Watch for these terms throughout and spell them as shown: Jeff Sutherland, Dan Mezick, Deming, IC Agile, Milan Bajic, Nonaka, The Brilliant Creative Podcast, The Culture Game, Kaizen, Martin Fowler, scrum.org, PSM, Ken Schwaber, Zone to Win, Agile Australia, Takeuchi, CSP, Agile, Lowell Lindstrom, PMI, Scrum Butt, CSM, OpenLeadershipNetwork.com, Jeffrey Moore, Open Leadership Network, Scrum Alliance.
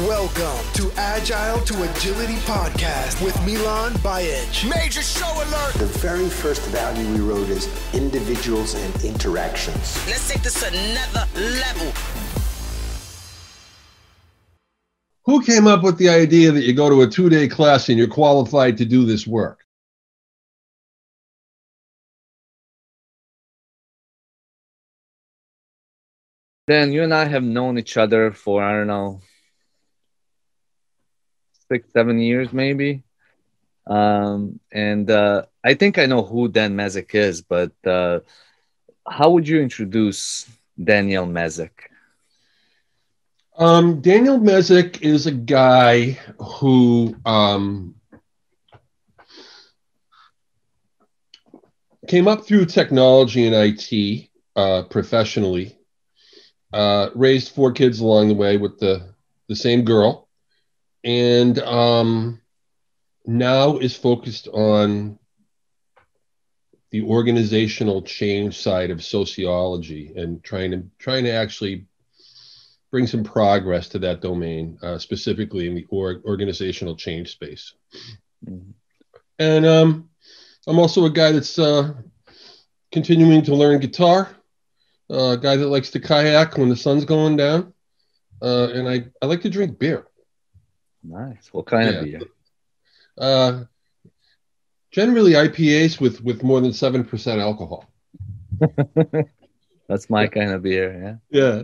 Welcome to Agile to Agility Podcast with Milan Bajic. Major show alert! The very first value we wrote is individuals and interactions. Let's take this to another level. Who came up with the idea that you go to a two-day class and you're qualified to do this work? Dan, you and I have known each other for, 6-7 years maybe. I think I know who Dan Mezick is, but how would you introduce Daniel Mezick? Daniel Mezick is a guy who came up through technology and IT professionally. Raised four kids along the way with the same girl, and now is focused on the organizational change side of sociology and trying to actually bring some progress to that domain, specifically in the organizational change space. Mm-hmm. And I'm also a guy that's continuing to learn guitar. A guy that likes to kayak when the sun's going down. And I like to drink beer. Nice. What kind of beer? Generally IPAs with more than 7% alcohol. That's my kind of beer, yeah. Yeah.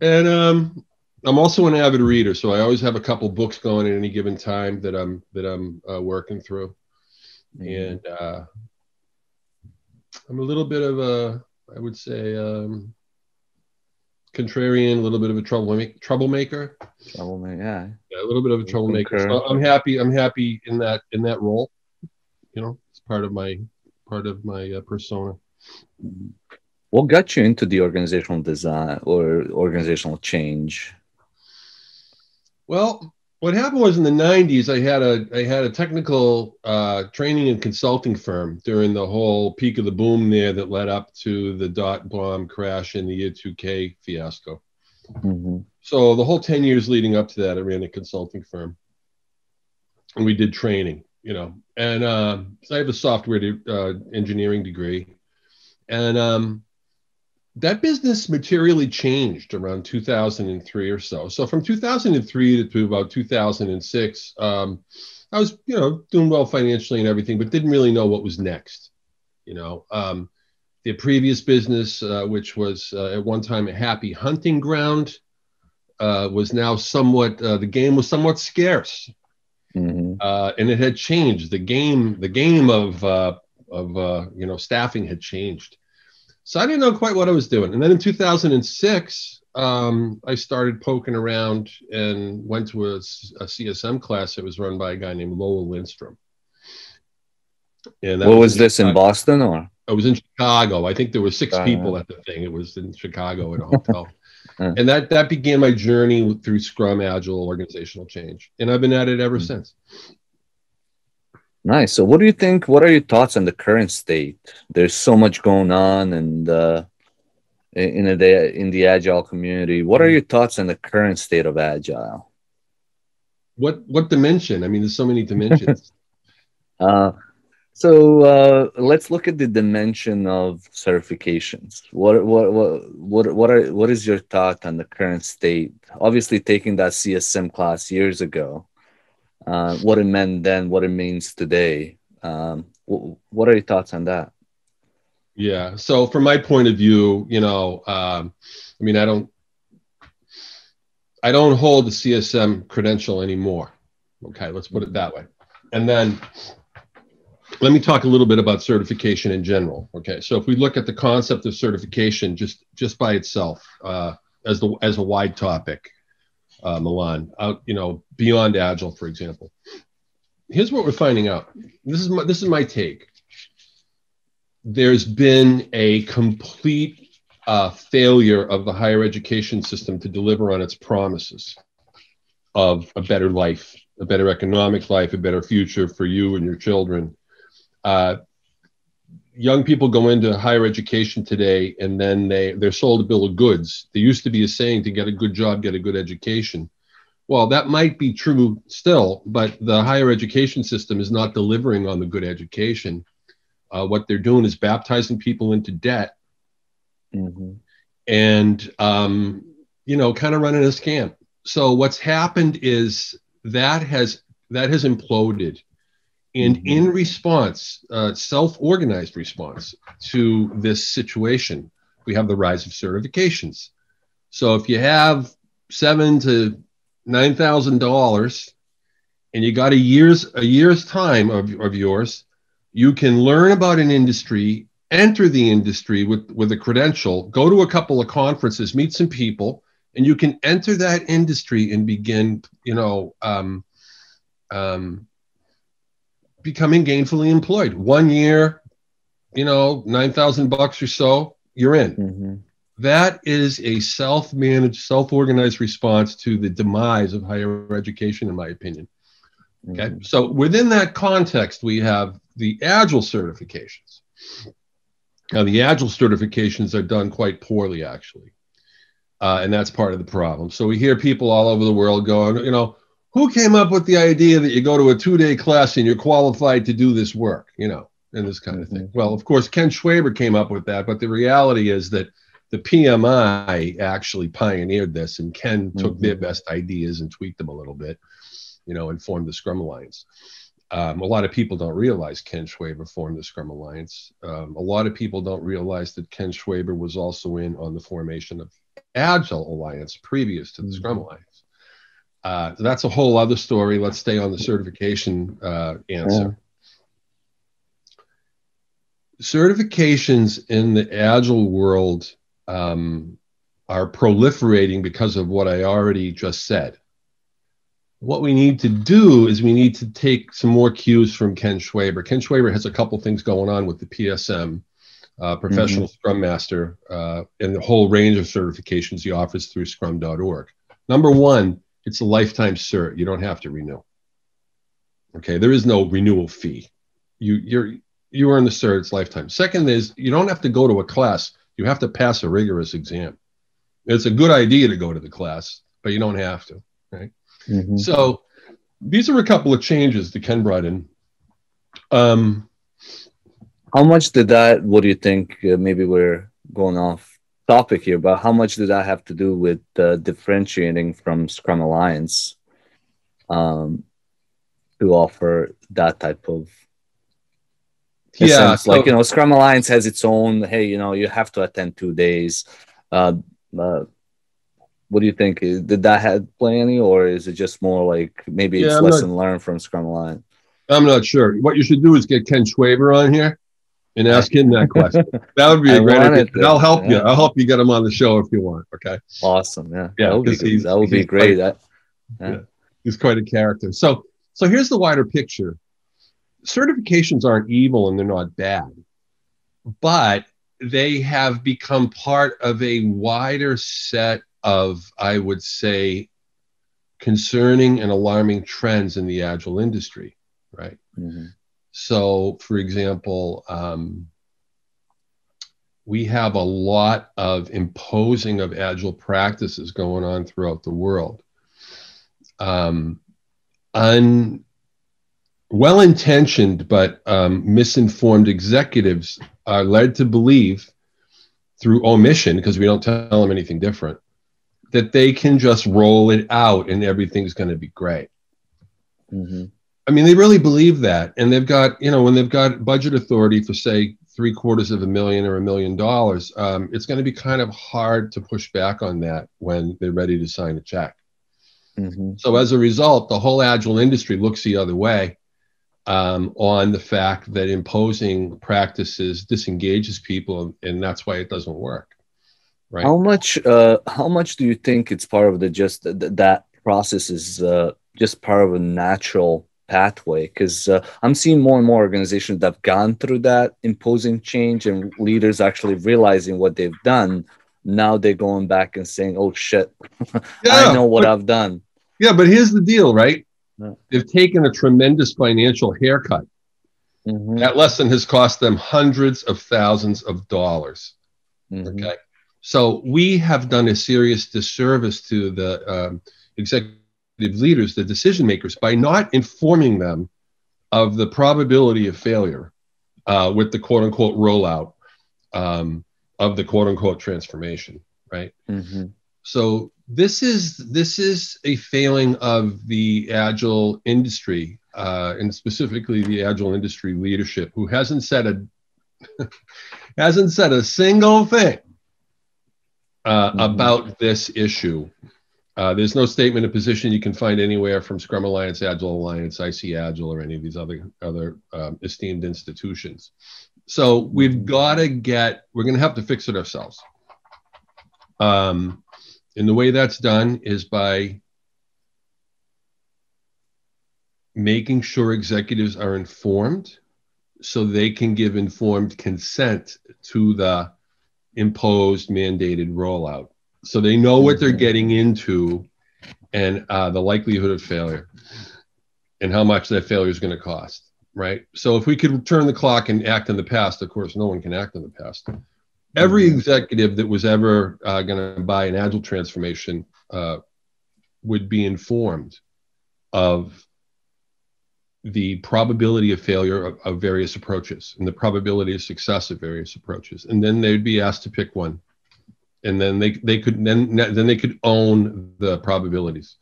And I'm also an avid reader, so I always have a couple books going at any given time that I'm working through. Mm. And I'm a little bit of a... I would say contrarian, a little bit of a troublemaker. Yeah, a little bit of a troublemaker. So I'm happy in that role. You know, it's part of my persona. What got you into the organizational design or organizational change? Well, what happened was in the 90s, I had a technical training and consulting firm during the whole peak of the boom there that led up to the dot-bomb crash in the year 2000 fiasco. Mm-hmm. So the whole 10 years leading up to that, I ran a consulting firm. And we did training, you know. And so I have a software engineering degree. And that business materially changed around 2003 or so. So from 2003 to about 2006, I was, doing well financially and everything, but didn't really know what was next. The previous business, which was at one time a happy hunting ground, was now somewhat, the game was somewhat scarce. Mm-hmm. And it had changed. The game of staffing had changed. So I didn't know quite what I was doing. And then in 2006, I started poking around and went to a CSM class that was run by a guy named Lowell Lindstrom. And was this in Boston or? I was in Chicago. I think there were six people at the thing. It was in Chicago at a hotel. And that began my journey through Scrum, Agile, organizational change. And I've been at it ever since. Nice. So what are your thoughts on the current state? There's so much going on and in the Agile community. What are your thoughts on the current state of Agile? What dimension? I mean, there's so many dimensions. So let's look at the dimension of certifications. What is your thought on the current state? Obviously taking that CSM class years ago. What it meant then, what it means today. What are your thoughts on that? Yeah. So from my point of view, I don't hold the CSM credential anymore. Okay. Let's put it that way. And then let me talk a little bit about certification in general. Okay. So if we look at the concept of certification, just by itself, as a wide topic, Milan, out, beyond Agile, for example. Here's what we're finding out. This is my take. There's been a complete failure of the higher education system to deliver on its promises of a better life, a better economic life, a better future for you and your children. Young people go into higher education today, and then they're sold a bill of goods. There used to be a saying to get a good job, get a good education. Well, that might be true still, but the higher education system is not delivering on the good education. What they're doing is baptizing people into debt, mm-hmm. and, you know, kind of running a scam. So what's happened is that has imploded. And mm-hmm. in response, self-organized response to this situation, we have the rise of certifications. So if you have $7,000 to $9,000 and you got a year's time of yours, you can learn about an industry, enter the industry with a credential, go to a couple of conferences, meet some people, and you can enter that industry and begin, you know, becoming gainfully employed. 1 year, you know, $9,000 or so, you're in. Mm-hmm. That is a self-managed, self-organized response to the demise of higher education, in my opinion. Okay. Mm-hmm. So within that context, we have the Agile certifications. Now, the Agile certifications are done quite poorly, actually. And that's part of the problem. So we hear people all over the world going, you know, who came up with the idea that you go to a two-day class and you're qualified to do this work, you know, and this kind of thing. Well, of course, Ken Schwaber came up with that, but the reality is that the PMI actually pioneered this, and Ken mm-hmm. took their best ideas and tweaked them a little bit, you know, and formed the Scrum Alliance. A lot of people don't realize Ken Schwaber formed the Scrum Alliance. A lot of people don't realize that Ken Schwaber was also in on the formation of Agile Alliance previous to the Scrum Alliance. That's a whole other story. Let's stay on the certification answer. Yeah. Certifications in the Agile world are proliferating because of what I already just said. What we need to do is we need to take some more cues from Ken Schwaber. Ken Schwaber has a couple things going on with the PSM, professional mm-hmm. Scrum Master, and the whole range of certifications he offers through scrum.org. Number one, it's a lifetime cert. You don't have to renew. Okay, there is no renewal fee. You earn the cert, it's lifetime. Second is you don't have to go to a class. You have to pass a rigorous exam. It's a good idea to go to the class, but you don't have to, right? Mm-hmm. So these are a couple of changes that Ken brought in. How much did that, what do you think, maybe we're going off topic here, but how much did that have to do with differentiating from Scrum Alliance to offer that type of sense? So, like, you know, Scrum Alliance has its own, hey, you know, you have to attend 2 days. What do you think? Did that play any, or is it just more like maybe it's lesson learned from Scrum Alliance? I'm not sure. What you should do is get Ken Schwaber on here and ask him that question. That would be a great idea. I'll help you. I'll help you get him on the show if you want. Okay. Awesome. Yeah. Yeah. That would be great. He's quite a character. So here's the wider picture. Certifications aren't evil and they're not bad, but they have become part of a wider set of, I would say, concerning and alarming trends in the Agile industry, right? Mm-hmm. So, for example, we have a lot of imposing of Agile practices going on throughout the world. Well-intentioned but misinformed executives are led to believe, through omission, because we don't tell them anything different, that they can just roll it out and everything's going to be great. Mm-hmm. I mean, they really believe that. And they've got, you know, when they've got budget authority for, say, $750,000 or $1 million, it's going to be kind of hard to push back on that when they're ready to sign a check. Mm-hmm. So as a result, the whole Agile industry looks the other way on the fact that imposing practices disengages people, and that's why it doesn't work. Right? How much do you think it's part of the that process is just part of a natural pathway? Because I'm seeing more and more organizations that have gone through that, imposing change, and leaders actually realizing what they've done. Now they're going back and saying, "Oh shit, I know what I've done." Yeah, but here's the deal, right? They've taken a tremendous financial haircut. Mm-hmm. That lesson has cost them hundreds of thousands of dollars. Mm-hmm. Okay, so we have done a serious disservice to the executive leaders, the decision makers, by not informing them of the probability of failure with the quote unquote rollout of the quote unquote transformation, right? Mm-hmm. So this is a failing of the Agile industry, and specifically the Agile industry leadership, who hasn't said a single thing about this issue. There's no statement of position you can find anywhere from Scrum Alliance, Agile Alliance, IC Agile, or any of these other esteemed institutions. So we're going to have to fix it ourselves. And the way that's done is by making sure executives are informed so they can give informed consent to the imposed, mandated rollout. So they know what they're getting into and the likelihood of failure and how much that failure is going to cost, right? So if we could turn the clock and act in the past, of course, no one can act in the past. Every executive that was ever going to buy an Agile transformation would be informed of the probability of failure of various approaches and the probability of success of various approaches. And then they'd be asked to pick one. And then they could own the probabilities.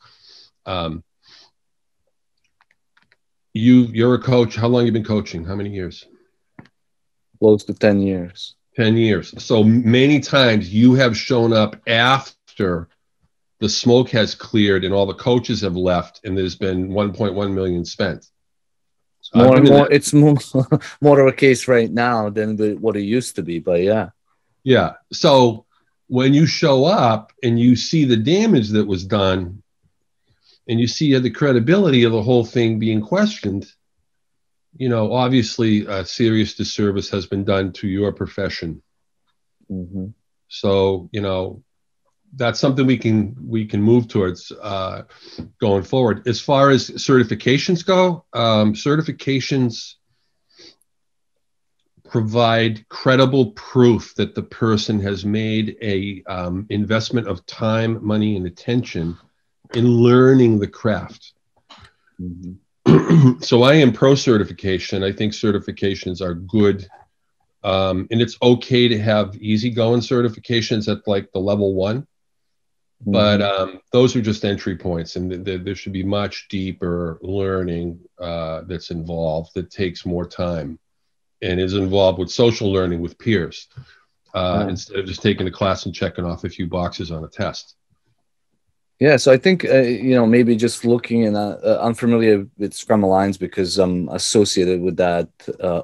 You're a coach. How long have you been coaching? How many years? Close to 10 years. 10 years. So many times you have shown up after the smoke has cleared and all the coaches have left, and there's been 1.1 million spent. It's more of a case right now than what it used to be. But yeah. Yeah. So when you show up and you see the damage that was done and you see the credibility of the whole thing being questioned, you know, obviously a serious disservice has been done to your profession. Mm-hmm. So, you know, that's something we can move towards going forward. As far as certifications go, certifications provide credible proof that the person has made a investment of time, money, and attention in learning the craft. Mm-hmm. So I am pro-certification. I think certifications are good. And it's okay to have easygoing certifications at like the level one. Mm-hmm. But those are just entry points, and there should be much deeper learning that's involved that takes more time and is involved with social learning with peers instead of just taking a class and checking off a few boxes on a test. Yeah, so I think, you know, maybe just looking in, I'm familiar with Scrum Alliance because I'm associated with that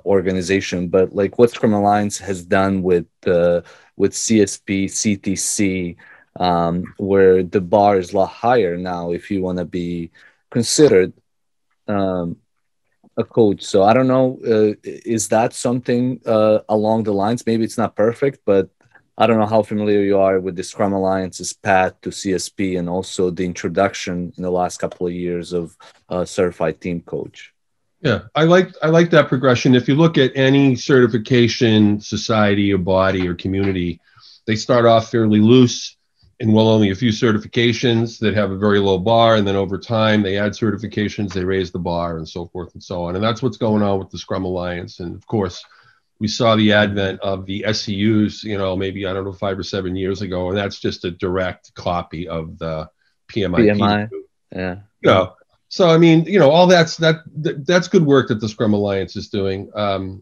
organization, but like what Scrum Alliance has done with CSP, CTC, where the bar is a lot higher now if you want to be considered a coach. So I don't know, is that something along the lines? Maybe it's not perfect, but I don't know how familiar you are with the Scrum Alliance's path to CSP and also the introduction in the last couple of years of certified team coach. Yeah, I like that progression. If you look at any certification society or body or community, they start off fairly loose and only a few certifications that have a very low bar. And then over time, they add certifications, they raise the bar and so forth and so on. And that's what's going on with the Scrum Alliance. And of course, we saw the advent of the SCUs, you know, maybe, I don't know, 5 or 7 years ago. And that's just a direct copy of the PMI. Yeah. You know, so, I mean, you know, all that's good work that the Scrum Alliance is doing. But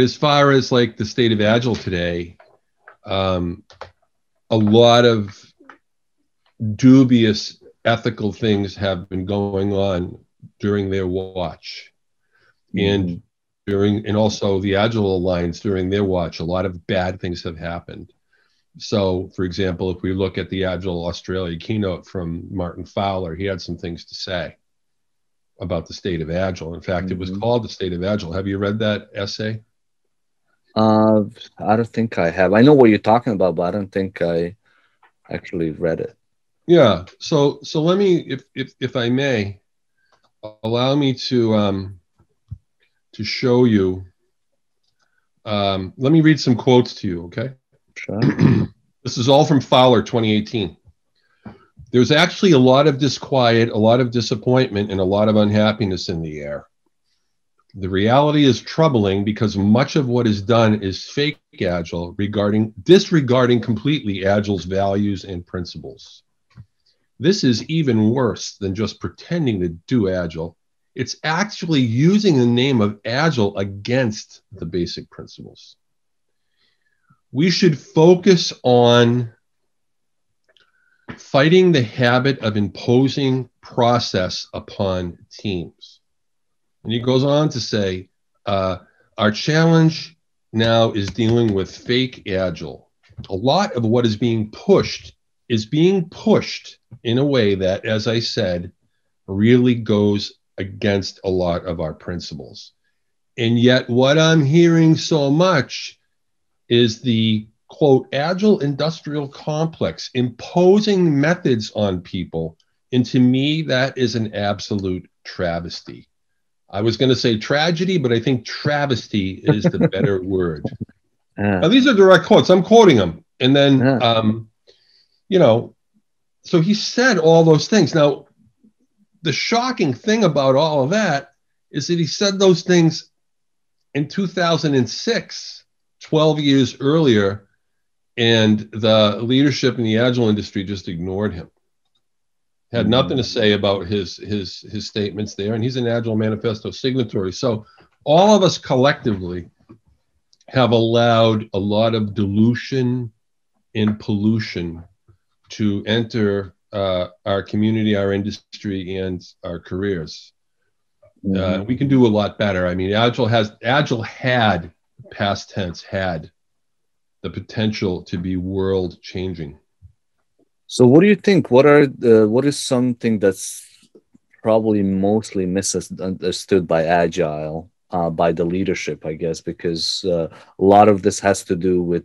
as far as like the state of Agile today, a lot of dubious ethical things have been going on during their watch, and also the Agile Alliance during their watch, a lot of bad things have happened. So for example, if we look at the Agile Australia keynote from Martin Fowler, he had some things to say about the state of Agile. In fact, it was called The State of Agile. Have you read that essay? I don't think I have. I know what you're talking about, but I don't think I actually read it. Yeah. So let me, if I may, allow me to show you. Let me read some quotes to you. Okay. Sure. This is all from Fowler, 2018. there's actually a lot of disquiet, a lot of disappointment, and a lot of unhappiness in the air. The reality is troubling because much of what is done is fake Agile, disregarding completely Agile's values and principles. This is even worse than just pretending to do Agile. It's actually using the name of Agile against the basic principles. We should focus on fighting the habit of imposing process upon teams. And he goes on to say, our challenge now is dealing with fake Agile. A lot of what is being pushed in a way that, as I said, really goes against a lot of our principles. And yet what I'm hearing so much is the, quote, Agile industrial complex imposing methods on people. And to me, that is an absolute travesty. I was going to say tragedy, but I think travesty is the better word. Now, these are direct quotes. I'm quoting them. And then, you know, so he said all those things. Now, the shocking thing about all of that is that he said those things in 2006, 12 years earlier, and the leadership in the Agile industry just ignored him. Had nothing to say about his statements there, and he's an Agile Manifesto signatory. So all of us collectively have allowed a lot of dilution and pollution to enter our community, our industry, and our careers. We can do a lot better. I mean, Agile had, past tense, had the potential to be world-changing. So what do you think? What is something that's probably mostly misunderstood by Agile, by the leadership, I guess, because a lot of this has to do with,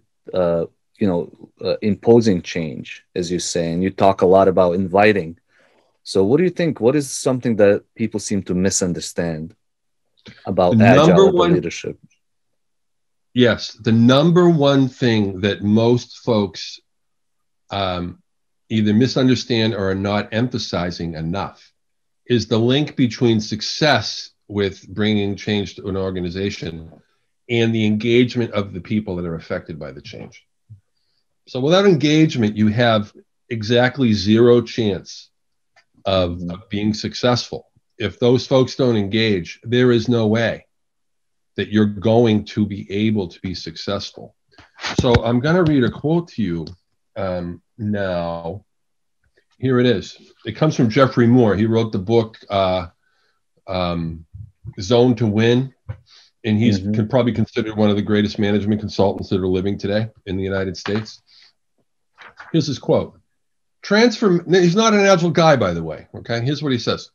imposing change, as you say, and you talk a lot about inviting. So what do you think? What is something that people seem to misunderstand about Agile leadership? Yes, the number one thing that most folks either misunderstand or are not emphasizing enough is the link between success with bringing change to an organization and the engagement of the people that are affected by the change. So without engagement, you have exactly zero chance of being successful. If those folks don't engage, there is no way that you're going to be able to be successful. So I'm going to read a quote to you. Now, here it is. It comes from Jeffrey Moore. He wrote the book Zone to Win, and he's probably considered one of the greatest management consultants that are living today in the United States. Here's his quote. He's not an Agile guy, by the way. Okay, here's what he says.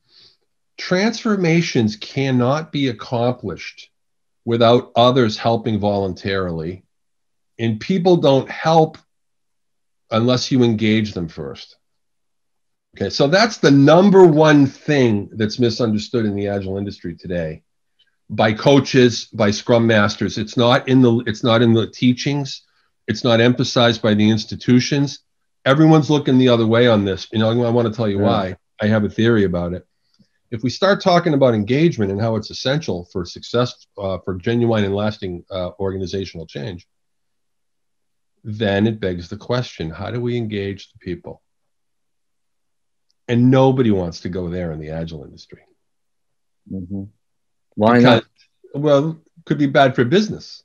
Transformations cannot be accomplished without others helping voluntarily, and people don't help unless you engage them first. Okay, so that's the number one thing that's misunderstood in the Agile industry today by coaches, by Scrum Masters. It's not in the teachings. It's not emphasized by the institutions. Everyone's looking the other way on this. You know, I want to tell you why. I have a theory about it. If we start talking about engagement and how it's essential for success, for genuine and lasting organizational change, then it begs the question, how do we engage the people? And nobody wants to go there in the Agile industry. Why not? Well, it could be bad for business.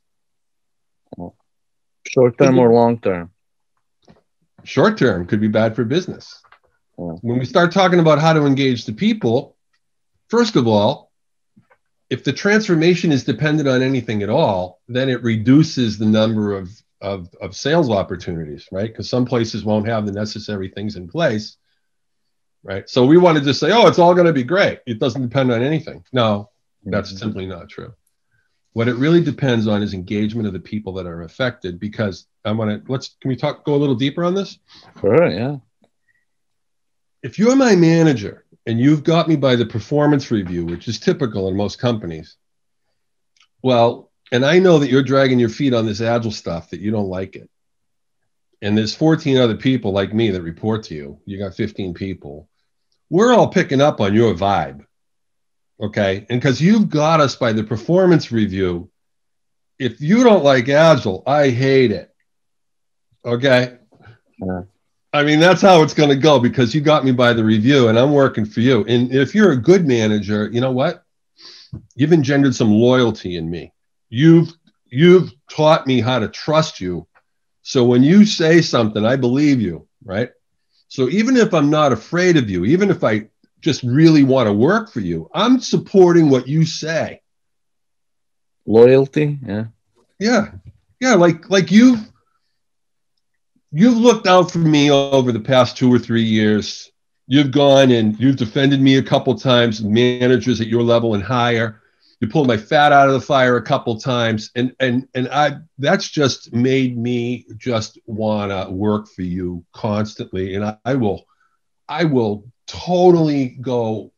Short-term or long-term? Short-term could be bad for business. When we start talking about how to engage the people, first of all, if the transformation is dependent on anything at all, then it reduces the number of sales opportunities, right? Because some places won't have the necessary things in place, right? So we want to just say, oh, it's all going to be great. It doesn't depend on anything. No, that's simply not true. What it really depends on is engagement of the people that are affected. Because I want to, can we go a little deeper on this? Sure, yeah. If you're my manager and you've got me by the performance review, which is typical in most companies, well, and I know that you're dragging your feet on this Agile stuff, that you don't like it. and there's 14 other people like me that report to you, you got 15 people, we're all picking up on your vibe, okay? And because you've got us by the performance review, if you don't like Agile, I hate it, okay? Yeah. I mean, that's how it's going to go, because you got me by the review and I'm working for you. And if you're a good manager, you know what? You've engendered some loyalty in me. You've taught me how to trust you. So when you say something, I believe you, right? So even if I'm not afraid of you, even if I just really want to work for you, I'm supporting what you say. Loyalty, yeah. Yeah, yeah, like you've looked out for me over the past 2 or 3 years. You've gone and you've defended me a couple times, managers at your level and higher. You pulled my fat out of the fire a couple times, and that's just made me just wanna work for you constantly. And I will totally go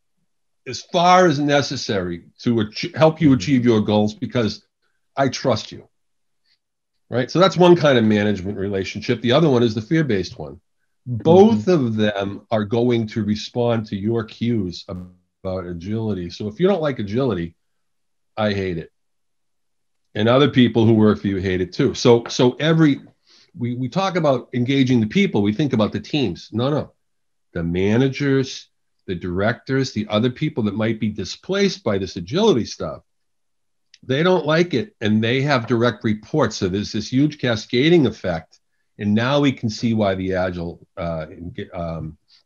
as far as necessary to help you achieve your goals, because I trust you, right? So that's one kind of management relationship. The other one is the fear-based one. Both of them are going to respond to your cues about agility. So if you don't like agility, I hate it. And other people who work for you hate it too. So we talk about engaging the people, we think about the teams. No. The managers, the directors, the other people that might be displaced by this agility stuff, they don't like it and they have direct reports. So there's this huge cascading effect. And now we can see why the Agile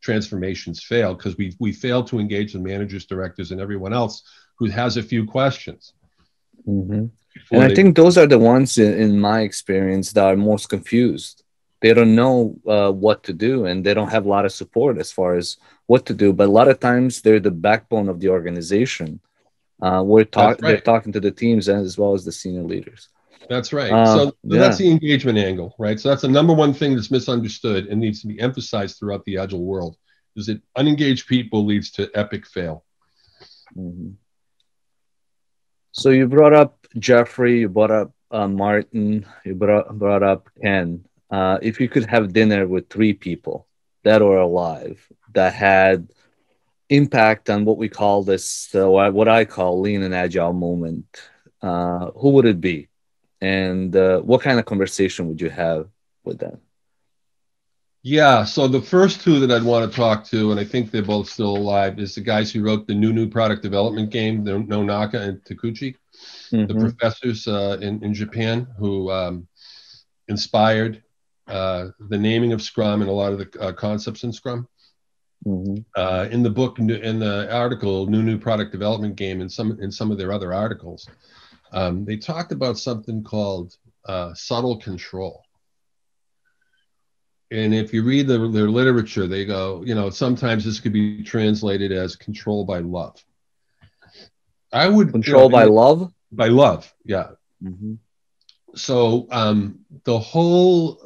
transformations fail, because we fail to engage the managers, directors, and everyone else who has a few questions. Mm-hmm. And I think those are the ones in my experience that are most confused. They don't know what to do, and they don't have a lot of support as far as what to do. But a lot of times they're the backbone of the organization. They're talking to the teams as well as the senior leaders. That's right. So that's the engagement angle, right? So that's the number one thing that's misunderstood and needs to be emphasized throughout the Agile world, is that unengaged people leads to epic fail. Mm-hmm. So you brought up Jeffrey, you brought up Martin, you brought up Ken. If you could have dinner with 3 people that were alive, that had impact on what we call this, what I call lean and agile movement, who would it be? And what kind of conversation would you have with them? Yeah, so the first 2 that I'd want to talk to, and I think they're both still alive, is the guys who wrote the new product development game, the Nonaka and Takeuchi, the professors in Japan who inspired the naming of Scrum and a lot of the concepts in Scrum. Mm-hmm. In the book, in the article, new product development game, and in some of their other articles, they talked about something called subtle control. And if you read their literature, they go, you know, sometimes this could be translated as control by love. I would control by love? By love, yeah. Mm-hmm. So their whole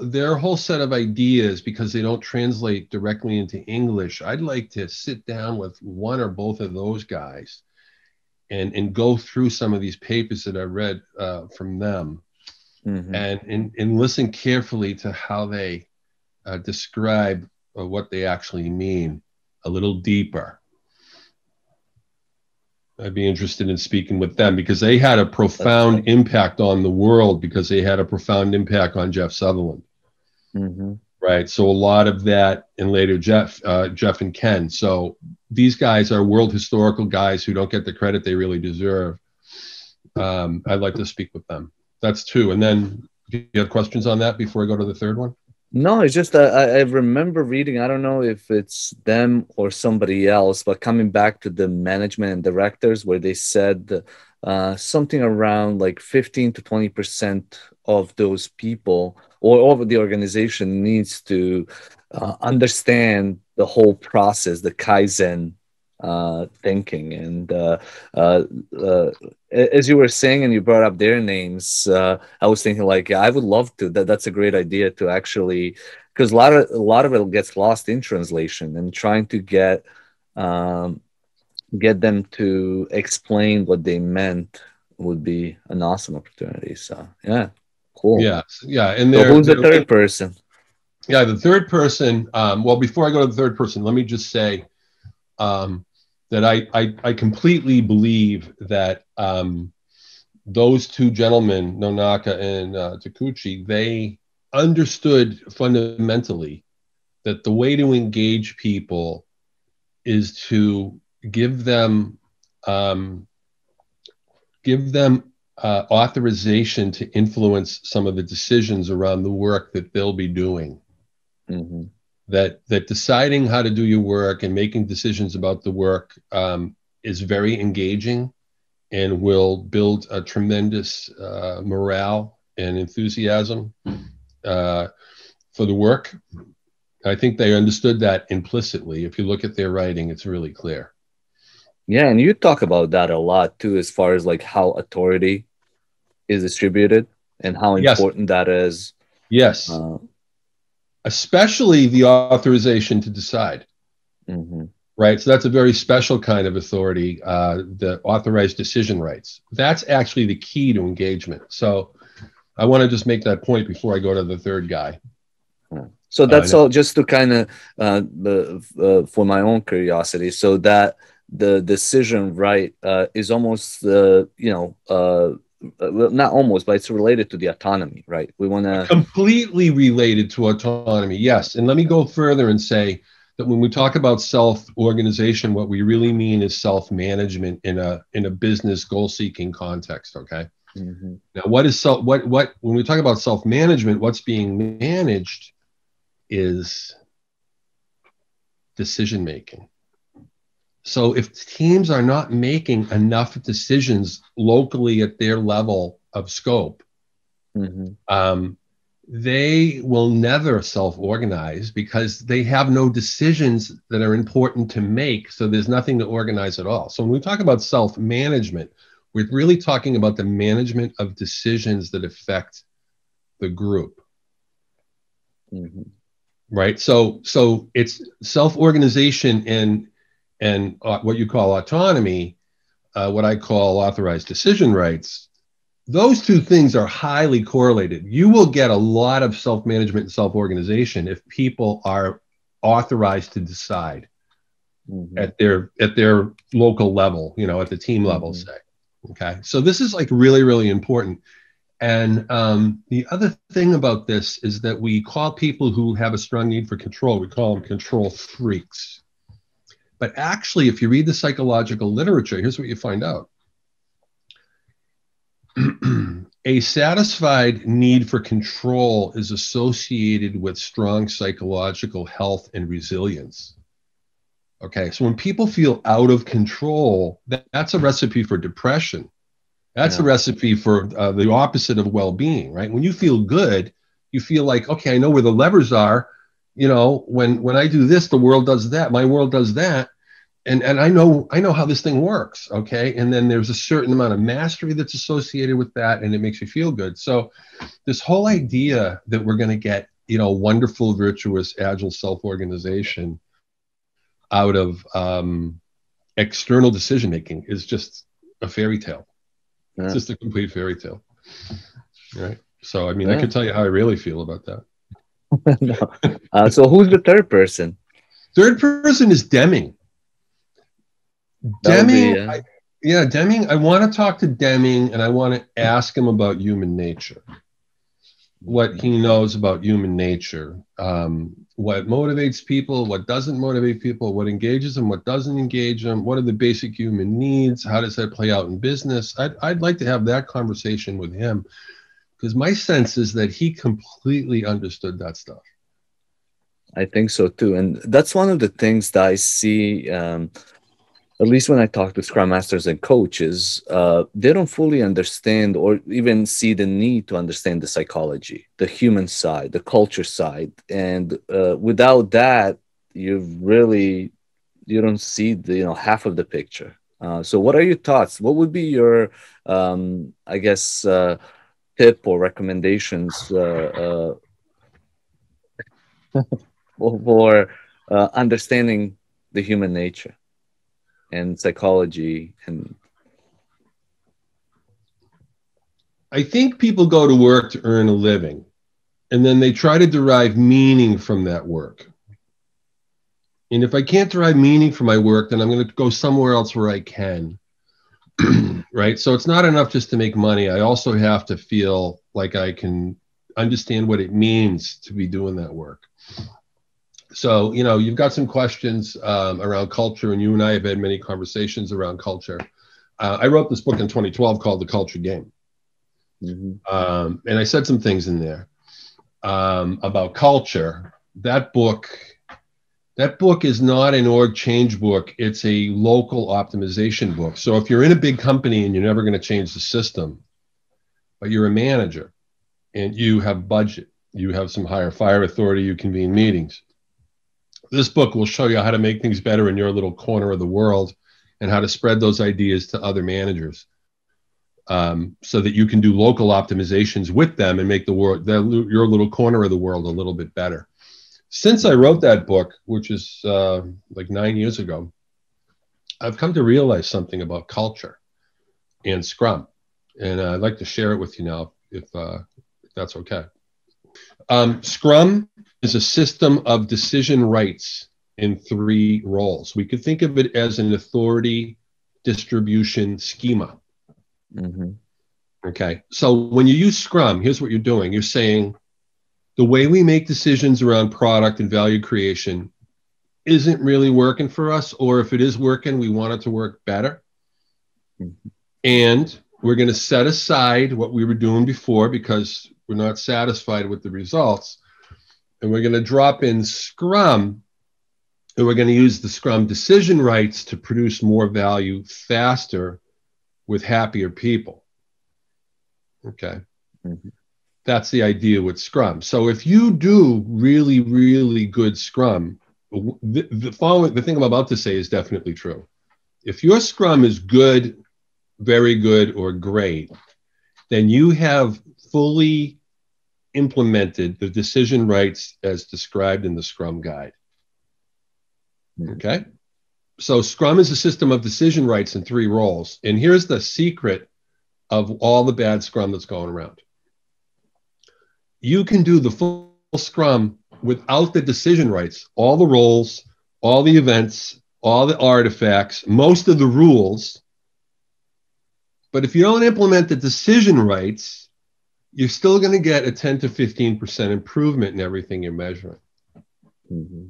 set of ideas, because they don't translate directly into English, I'd like to sit down with one or both of those guys and go through some of these papers that I read from them, and listen carefully to how they describe what they actually mean a little deeper. I'd be interested in speaking with them, because they had a profound impact on the world, because they had a profound impact on Jeff Sutherland. Mm-hmm. Right. So a lot of that, and later Jeff and Ken. So these guys are world historical guys who don't get the credit they really deserve. I'd like to speak with them. That's 2. And then do you have questions on that before I go to the 3rd one? No, it's just I remember reading, I don't know if it's them or somebody else, but coming back to the management and directors, where they said something around like 15 to 20% of those people or of the organization needs to understand the whole process, the Kaizen thinking. And as you were saying, and you brought up their names, I was thinking like, I would love to, that's a great idea to actually, because a lot of it gets lost in translation, and trying to get them to explain what they meant would be an awesome opportunity. So yeah, cool. Yeah, yeah. And so who's the 3rd person? Yeah, the third person, well, before I go to the third person, let me just say that I completely believe that those two gentlemen, Nonaka and Takeuchi, they understood fundamentally that the way to engage people is to give them authorization to influence some of the decisions around the work that they'll be doing. Mm-hmm. That deciding how to do your work and making decisions about the work is very engaging and will build a tremendous morale and enthusiasm for the work. I think they understood that implicitly. If you look at their writing, it's really clear. Yeah, and you talk about that a lot too, as far as like how authority is distributed and how important that is. Yes. Especially the authorization to decide. Mm-hmm. Right? So that's a very special kind of authority, the authorized decision rights. That's actually the key to engagement. So I want to just make that point before I go to the third guy. So that's all just to kind of, for my own curiosity, so that the decision right is almost, not almost, but it's related to the autonomy, right? We want to... Completely related to autonomy, yes. And let me go further and say that when we talk about self-organization, what we really mean is self-management in a business goal-seeking context, okay? Mm-hmm. Now, what is when we talk about self-management, what's being managed is decision making. So if teams are not making enough decisions locally at their level of scope, mm-hmm. They will never self-organize because they have no decisions that are important to make. So there's nothing to organize at all. So when we talk about self-management, we're really talking about the management of decisions that affect the group. Mm-hmm. Right. So it's self-organization and what you call autonomy, what I call authorized decision rights. Those two things are highly correlated. You will get a lot of self-management and self-organization if people are authorized to decide mm-hmm. at their local level, at the team level, mm-hmm. say. Okay. So this is like really, really important. And the other thing about this is that we call people who have a strong need for control, we call them control freaks. But actually, if you read the psychological literature, here's what you find out. A satisfied need for control is associated with strong psychological health and resilience. Okay, so when people feel out of control, that's a recipe for depression. That's a recipe for the opposite of well-being, right? When you feel good, you feel like, okay, I know where the levers are. When I do this, the world does that. My world does that. And I know how this thing works, okay? And then there's a certain amount of mastery that's associated with that, and it makes you feel good. So this whole idea that we're going to get, wonderful, virtuous, agile self-organization out of external decision-making is just a fairy tale. Yeah. It's just a complete fairy tale, right? So, I can tell you how I really feel about that. So who's the third person? Third person is Deming. Deming, I want to talk to Deming, and I want to ask him about human nature, what he knows about human nature, what motivates people, what doesn't motivate people, what engages them, what doesn't engage them, what are the basic human needs, how does that play out in business. I'd like to have that conversation with him, because my sense is that he completely understood that stuff. I think so too, and that's one of the things that I see, at least when I talk to Scrum Masters and coaches, they don't fully understand or even see the need to understand the psychology, the human side, the culture side. And without that, you don't see the half of the picture. So what are your thoughts? What would be your, tip or recommendations for understanding the human nature and psychology? And I think people go to work to earn a living. And then they try to derive meaning from that work. And if I can't derive meaning from my work, then I'm going to go somewhere else where I can. Right? So it's not enough just to make money. I also have to feel like I can understand what it means to be doing that work. So, you know, you've got some questions around culture, and you and I have had many conversations around culture. I wrote this book in 2012 called The Culture Game. Mm-hmm. And I said some things in there about culture. That book is not an org change book. It's a local optimization book. So if you're in a big company and you're never going to change the system, but you're a manager and you have budget, you have some higher fire authority, you convene meetings. This book will show you how to make things better in your little corner of the world and how to spread those ideas to other managers so that you can do local optimizations with them and make the world, your little corner of the world a little bit better. Since I wrote that book, which is like 9 years ago, I've come to realize something about culture and Scrum. And I'd like to share it with you now if that's okay. Scrum is a system of decision rights in three roles. We could think of it as an authority distribution schema. Mm-hmm. Okay. So when you use Scrum, here's what you're doing. You're saying the way we make decisions around product and value creation isn't really working for us, or if it is working, we want it to work better. Mm-hmm. And we're going to set aside what we were doing before because we're not satisfied with the results, and we're going to drop in Scrum, and we're going to use the Scrum decision rights to produce more value faster with happier people. Okay. Mm-hmm. That's the idea with Scrum. So if you do really, really good Scrum, the thing I'm about to say is definitely true. If your Scrum is good, very good, or great, then you have fully implemented the decision rights as described in the Scrum guide. Okay. So Scrum is a system of decision rights in three roles. And here's the secret of all the bad Scrum that's going around. You can do the full Scrum without the decision rights, all the roles, all the events, all the artifacts, most of the rules. But if you don't implement the decision rights, you're still going to get a 10 to 15% improvement in everything you're measuring. Mm-hmm.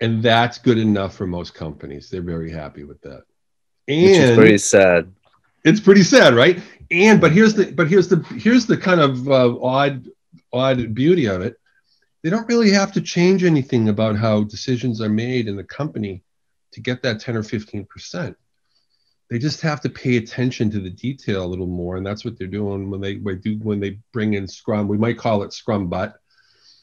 And that's good enough for most companies. They're very happy with that. And which is pretty sad. It's pretty sad, right? And, but here's the kind of odd beauty of it. They don't really have to change anything about how decisions are made in the company to get that 10 or 15%. They just have to pay attention to the detail a little more, and that's what they're doing when they bring in Scrum. We might call it Scrum Butt.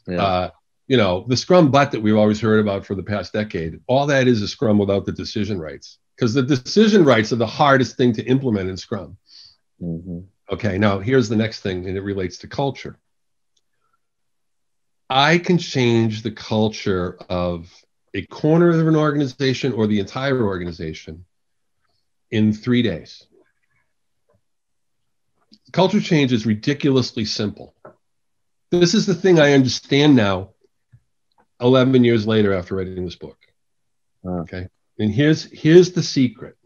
Yeah. You know, the Scrum Butt that we've always heard about for the past decade. All that is a Scrum without the decision rights, because the decision rights are the hardest thing to implement in Scrum. Mm-hmm. Okay, now here's the next thing, and it relates to culture. I can change the culture of a corner of an organization or the entire organization in 3 days. Culture change is ridiculously simple. This is the thing I understand now, 11 years later after writing this book. Okay. And here's the secret.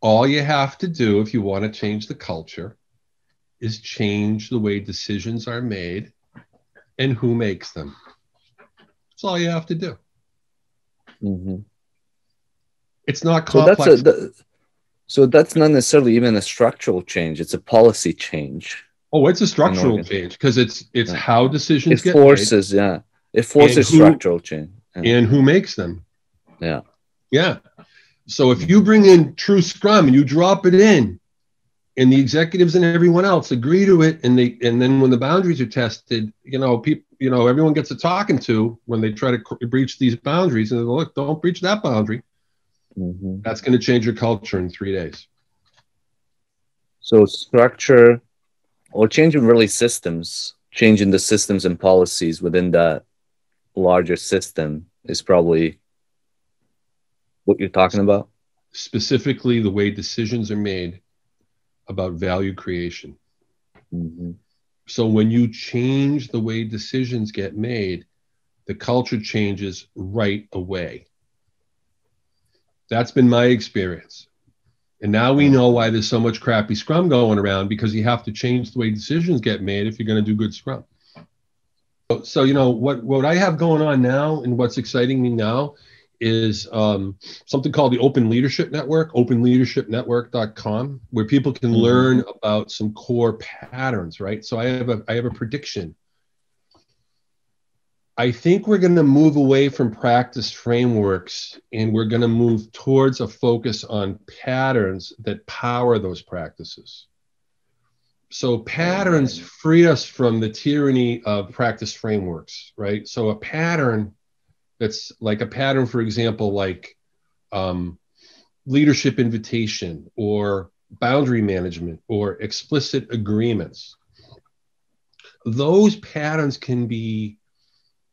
All you have to do if you want to change the culture is change the way decisions are made and who makes them. That's all you have to do. Mm-hmm. It's not complex. So that's not necessarily even a structural change. It's a policy change. Oh, it's a structural change because it's how decisions get made. It forces structural change. Yeah. And who makes them. Yeah. Yeah. So if you bring in true Scrum and you drop it in, and the executives and everyone else agree to it, and then when the boundaries are tested, people, everyone gets a talking to when they try to breach these boundaries, and they're like, look, don't breach that boundary. Mm-hmm. That's going to change your culture in 3 days. So structure or changing really systems, changing the systems and policies within that larger system is probably what you're talking about. Specifically, the way decisions are made about value creation. Mm-hmm. So when you change the way decisions get made, the culture changes right away. That's been my experience. And now we know why there's so much crappy Scrum going around, because you have to change the way decisions get made if you're going to do good Scrum. So, you know, what I have going on now and what's exciting me now is something called the Open Leadership Network, OpenLeadershipNetwork.com, where people can learn about some core patterns, right? So I have a prediction. I think we're going to move away from practice frameworks, and we're going to move towards a focus on patterns that power those practices. So patterns free us from the tyranny of practice frameworks, right? So a pattern that's like a pattern, for example, like leadership invitation or boundary management or explicit agreements. Those patterns can be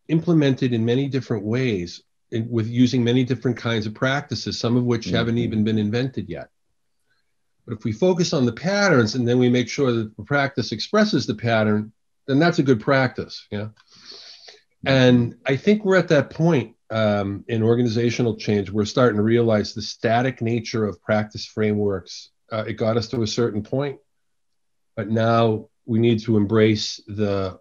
implemented in many different ways with using many different kinds of practices, some of which haven't even been invented yet. But if we focus on the patterns and then we make sure that the practice expresses the pattern, then that's a good practice. Yeah. And I think we're at that point in organizational change. We're starting to realize the static nature of practice frameworks. It got us to a certain point, but now we need to embrace the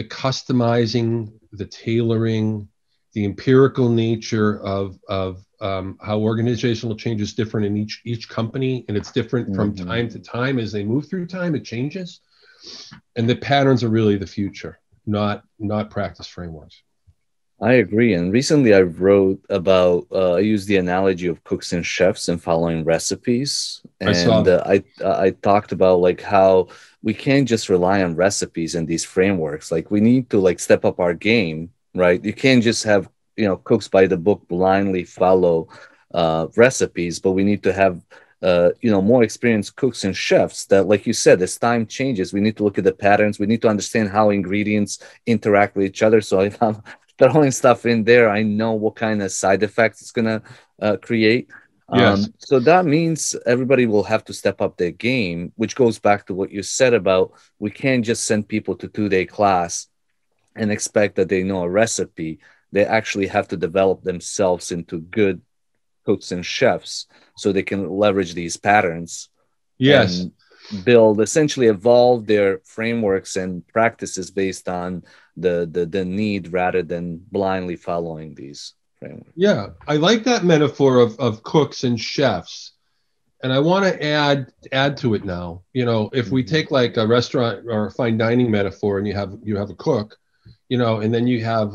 customizing, the tailoring, the empirical nature of how organizational change is different in each company, and it's different from time to time. As they move through time, it changes, and the patterns are really the future, not practice frameworks. I agree, and recently I wrote about, I used the analogy of cooks and chefs and following recipes, and I talked about like how we can't just rely on recipes and these frameworks. Like we need to like step up our game, right? You can't just have, you know, cooks by the book blindly follow recipes, but we need to have, you know, more experienced cooks and chefs that, like you said, as time changes, we need to look at the patterns. We need to understand how ingredients interact with each other. So if I'm throwing stuff in there, I know what kind of side effects it's going to create. Yes. So that means everybody will have to step up their game, which goes back to what you said about we can't just send people to 2-day class and expect that they know a recipe. They actually have to develop themselves into good cooks and chefs so they can leverage these patterns. Yes. And build, essentially evolve their frameworks and practices based on the need rather than blindly following these. Yeah, I like that metaphor of cooks and chefs, and I want to add to it now. You know, if we take like a restaurant or a fine dining metaphor, and you have a cook, you know, and then you have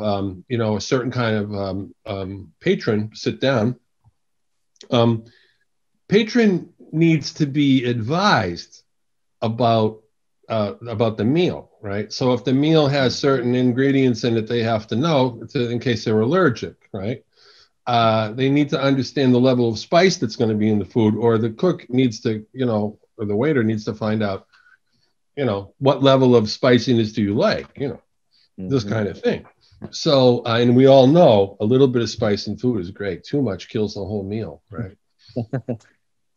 you know, a certain kind of patron sit down. Patron needs to be advised about the meal, right? So if the meal has certain ingredients in it, they have to know in case they're allergic, right? They need to understand the level of spice that's going to be in the food, or the cook needs to, you know, or the waiter needs to find out, you know, what level of spiciness do you like, you know, this kind of thing. So, and we all know a little bit of spice in food is great. Too much kills the whole meal, right?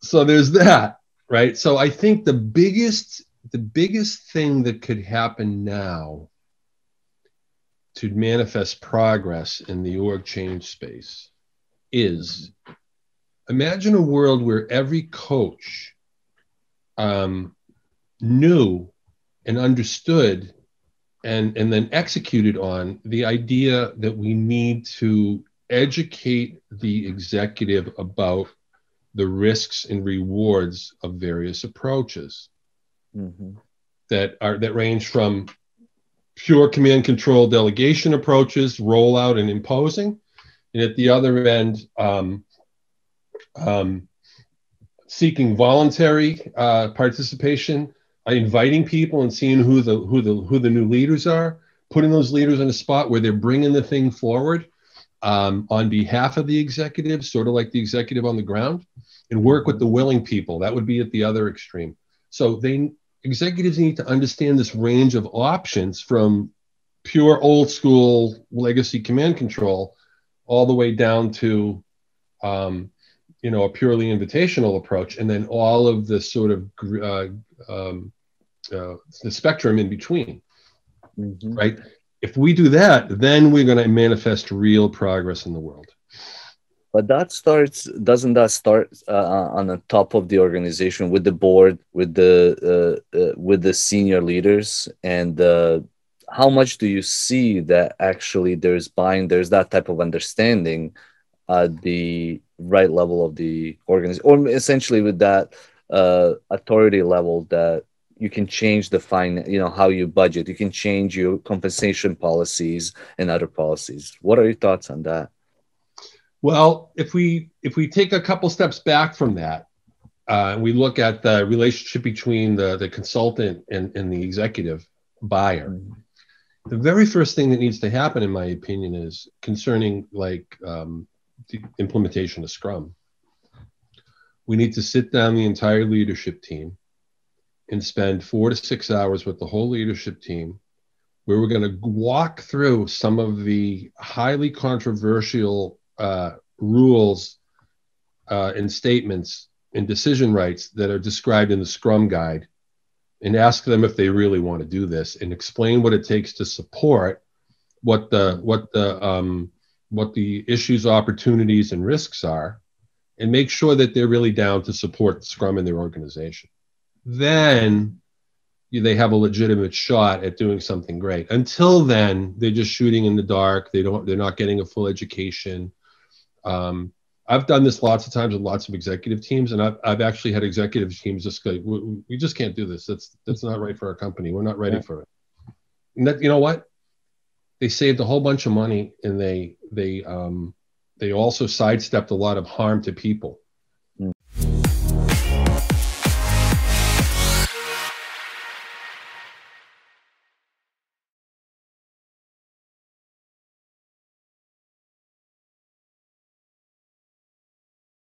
So there's that, right? So I think the biggest thing that could happen now to manifest progress in the org change space is, imagine a world where every coach knew and understood and then executed on the idea that we need to educate the executive about the risks and rewards of various approaches. That range from pure command control delegation approaches, rollout and imposing, and at the other end, seeking voluntary participation, inviting people and seeing who the new leaders are, putting those leaders in a spot where they're bringing the thing forward on behalf of the executive, sort of like the executive on the ground, and work with the willing people. That would be at the other extreme. So executives need to understand this range of options from pure old school legacy command control all the way down to, you know, a purely invitational approach. And then all of the sort of the spectrum in between, mm-hmm. right? If we do that, then we're going to manifest real progress in the world. But that starts, doesn't that start on the top of the organization with the board, with the senior leaders? And how much do you see that actually there's buying, there's that type of understanding at the right level of the organization, or essentially with that authority level that you can change the how you budget, you can change your compensation policies and other policies. What are your thoughts on that? Well, if we take a couple steps back from that, and we look at the relationship between the consultant and the executive buyer, mm-hmm. the very first thing that needs to happen, in my opinion, is concerning the implementation of Scrum. We need to sit down the entire leadership team and spend 4 to 6 hours with the whole leadership team, where we're going to walk through some of the highly controversial rules and statements and decision rights that are described in the Scrum Guide, and ask them if they really want to do this, and explain what it takes to support what the issues, opportunities, and risks are, and make sure that they're really down to support Scrum in their organization. Then they have a legitimate shot at doing something great. Until then, they're just shooting in the dark. They're not getting a full education. I've done this lots of times with lots of executive teams, and I've actually had executive teams just go, we just can't do this. That's not right for our company. We're not ready yeah. for it. And that, you know what? They saved a whole bunch of money, and they also sidestepped a lot of harm to people.